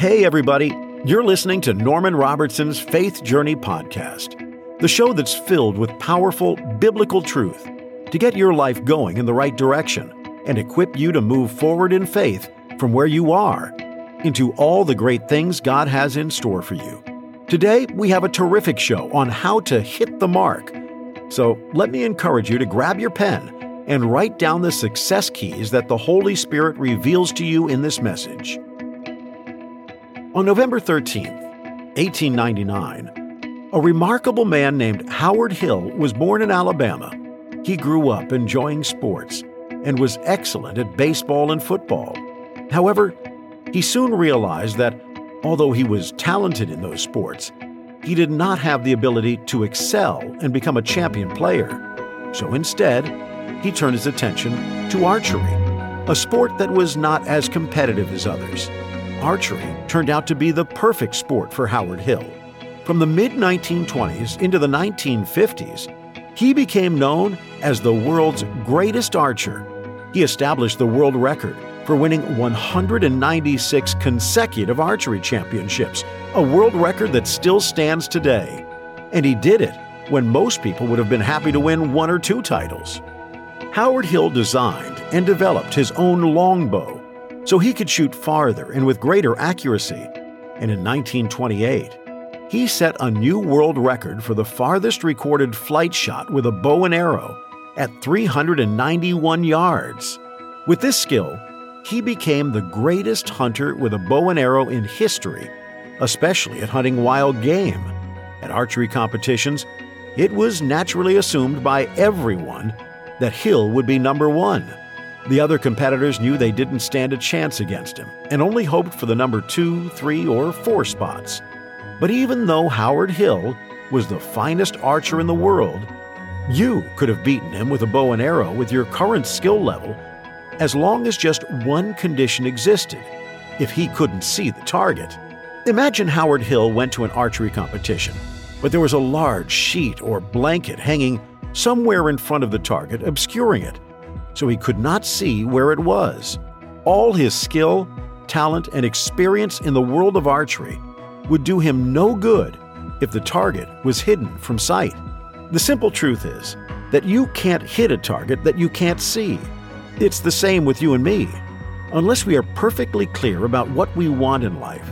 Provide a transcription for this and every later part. Hey everybody, you're listening to Norman Robertson's Faith Journey Podcast, the show that's filled with powerful biblical truth to get your life going in the right direction and equip you to move forward in faith from where you are into all the great things God has in store for you. Today, we have a terrific show on how to hit the mark. So let me encourage you to grab your pen and write down the success keys that the Holy Spirit reveals to you in this message. On November 13, 1899, a remarkable man named Howard Hill was born in Alabama. He grew up enjoying sports and was excellent at baseball and football. However, he soon realized that although he was talented in those sports, he did not have the ability to excel and become a champion player. So instead, he turned his attention to archery, a sport that was not as competitive as others. Archery turned out to be the perfect sport for Howard Hill. From the mid-1920s into the 1950s, he became known as the world's greatest archer. He established the world record for winning 196 consecutive archery championships, a world record that still stands today. And he did it when most people would have been happy to win one or two titles. Howard Hill designed and developed his own longbow, so he could shoot farther and with greater accuracy. And in 1928, he set a new world record for the farthest recorded flight shot with a bow and arrow at 391 yards. With this skill, he became the greatest hunter with a bow and arrow in history, especially at hunting wild game. At archery competitions, it was naturally assumed by everyone that Hill would be number one. The other competitors knew they didn't stand a chance against him and only hoped for the number 2, 3, or 4 spots. But even though Howard Hill was the finest archer in the world, you could have beaten him with a bow and arrow with your current skill level as long as just one condition existed: if he couldn't see the target. Imagine Howard Hill went to an archery competition, but there was a large sheet or blanket hanging somewhere in front of the target, obscuring it, so he could not see where it was. All his skill, talent, and experience in the world of archery would do him no good if the target was hidden from sight. The simple truth is that you can't hit a target that you can't see. It's the same with you and me. Unless we are perfectly clear about what we want in life,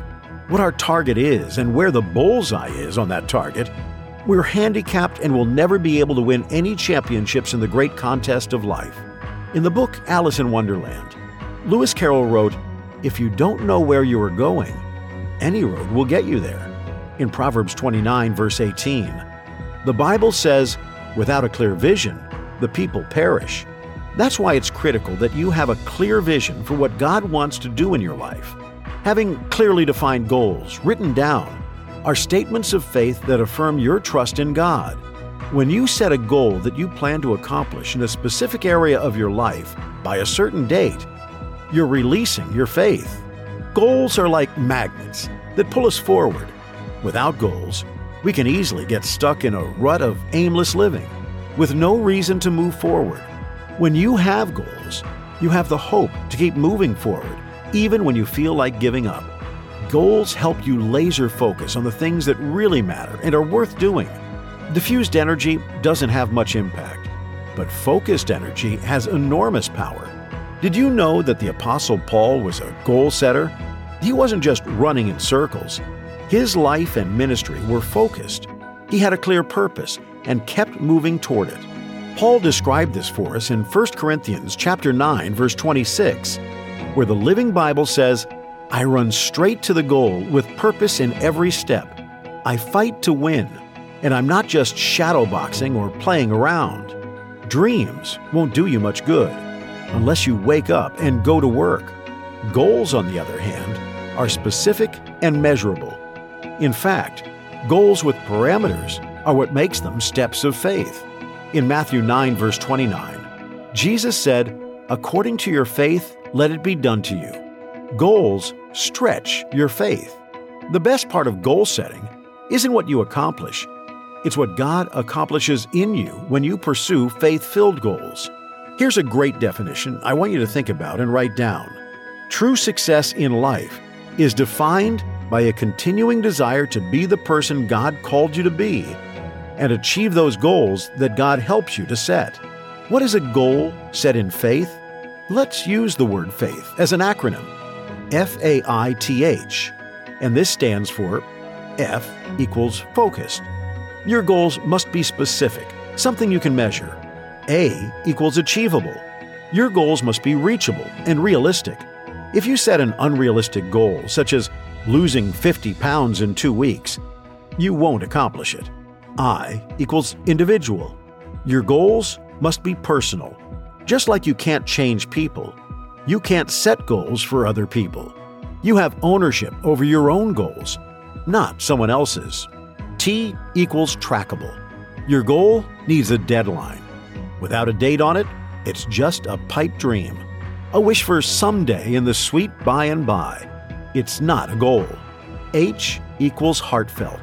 what our target is, and where the bullseye is on that target, we're handicapped and will never be able to win any championships in the great contest of life. In the book Alice in Wonderland, Lewis Carroll wrote, "If you don't know where you are going, any road will get you there." In Proverbs 29, verse 18, the Bible says, "Without a clear vision, the people perish." That's why it's critical that you have a clear vision for what God wants to do in your life. Having clearly defined goals written down are statements of faith that affirm your trust in God. When you set a goal that you plan to accomplish in a specific area of your life by a certain date, you're releasing your faith. Goals are like magnets that pull us forward. Without goals, we can easily get stuck in a rut of aimless living with no reason to move forward. When you have goals, you have the hope to keep moving forward, even when you feel like giving up. Goals help you laser focus on the things that really matter and are worth doing. Diffused energy doesn't have much impact, but focused energy has enormous power. Did you know that the Apostle Paul was a goal setter? He wasn't just running in circles. His life and ministry were focused. He had a clear purpose and kept moving toward it. Paul described this for us in 1 Corinthians chapter 9, verse 26, where the Living Bible says, "I run straight to the goal with purpose in every step. I fight to win. And I'm not just shadowboxing or playing around. Dreams won't do you much good unless you wake up and go to work." Goals, on the other hand, are specific and measurable. In fact, goals with parameters are what makes them steps of faith. In Matthew 9, verse 29, Jesus said, "According to your faith, let it be done to you." Goals stretch your faith. The best part of goal setting isn't what you accomplish. It's what God accomplishes in you when you pursue faith-filled goals. Here's a great definition I want you to think about and write down. True success in life is defined by a continuing desire to be the person God called you to be and achieve those goals that God helps you to set. What is a goal set in faith? Let's use the word faith as an acronym, F-A-I-T-H, and this stands for F equals focused. Your goals must be specific, something you can measure. A equals achievable. Your goals must be reachable and realistic. If you set an unrealistic goal, such as losing 50 pounds in 2 weeks, you won't accomplish it. I equals individual. Your goals must be personal. Just like you can't change people, you can't set goals for other people. You have ownership over your own goals, not someone else's. T equals trackable. Your goal needs a deadline. Without a date on it, it's just a pipe dream. A wish for someday in the sweet by and by. It's not a goal. H equals heartfelt.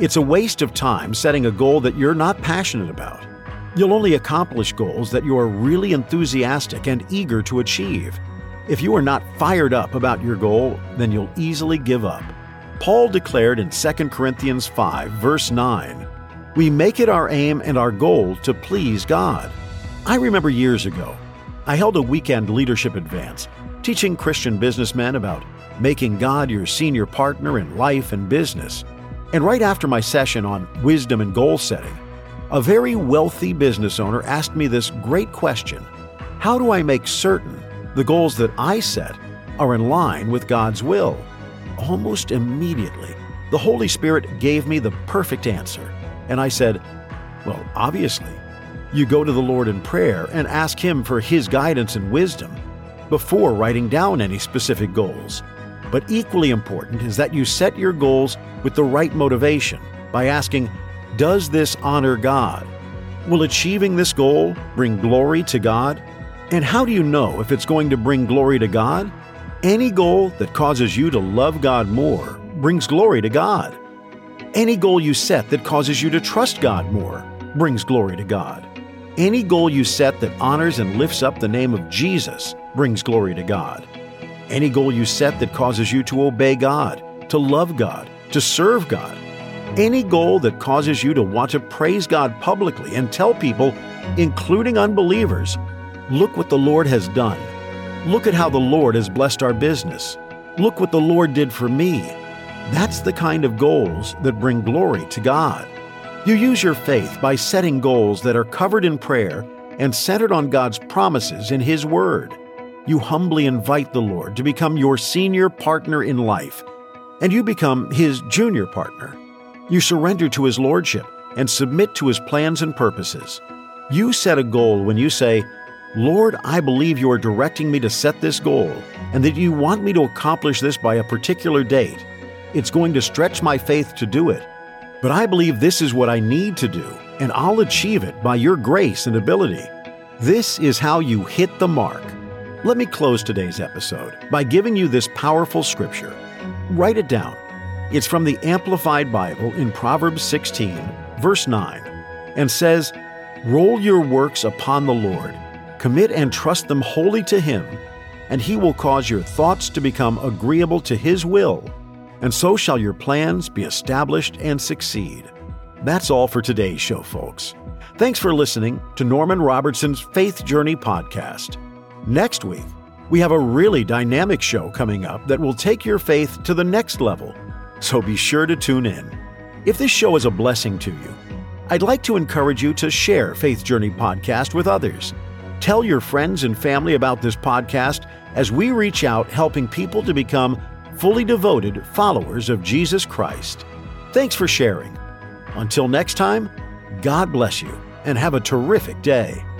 It's a waste of time setting a goal that you're not passionate about. You'll only accomplish goals that you are really enthusiastic and eager to achieve. If you are not fired up about your goal, then you'll easily give up. Paul declared in 2 Corinthians 5, verse 9, "We make it our aim and our goal to please God." I remember years ago, I held a weekend leadership advance, teaching Christian businessmen about making God your senior partner in life and business. And right after my session on wisdom and goal setting, a very wealthy business owner asked me this great question: how do I make certain the goals that I set are in line with God's will? Almost immediately, the Holy Spirit gave me the perfect answer. And I said, well, obviously, you go to the Lord in prayer and ask Him for His guidance and wisdom before writing down any specific goals. But equally important is that you set your goals with the right motivation by asking, does this honor God? Will achieving this goal bring glory to God? And how do you know if it's going to bring glory to God? Any goal that causes you to love God more brings glory to God. Any goal you set that causes you to trust God more brings glory to God. Any goal you set that honors and lifts up the name of Jesus brings glory to God. Any goal you set that causes you to obey God, to love God, to serve God. Any goal that causes you to want to praise God publicly and tell people, including unbelievers, look what the Lord has done. Look at how the Lord has blessed our business. Look what the Lord did for me. That's the kind of goals that bring glory to God. You use your faith by setting goals that are covered in prayer and centered on God's promises in His Word. You humbly invite the Lord to become your senior partner in life, and you become His junior partner. You surrender to His Lordship and submit to His plans and purposes. You set a goal when you say, Lord, I believe you are directing me to set this goal and that you want me to accomplish this by a particular date. It's going to stretch my faith to do it, but I believe this is what I need to do, and I'll achieve it by your grace and ability. This is how you hit the mark. Let me close today's episode by giving you this powerful scripture. Write it down. It's from the Amplified Bible in Proverbs 16, verse 9, and says, "Roll your works upon the Lord, commit and trust them wholly to Him, and He will cause your thoughts to become agreeable to His will, and so shall your plans be established and succeed." That's all for today's show, folks. Thanks for listening to Norman Robertson's Faith Journey podcast. Next week, we have a really dynamic show coming up that will take your faith to the next level. So be sure to tune in. If this show is a blessing to you, I'd like to encourage you to share Faith Journey Podcast with others. Tell your friends and family about this podcast as we reach out helping people to become fully devoted followers of Jesus Christ. Thanks for sharing. Until next time, God bless you and have a terrific day.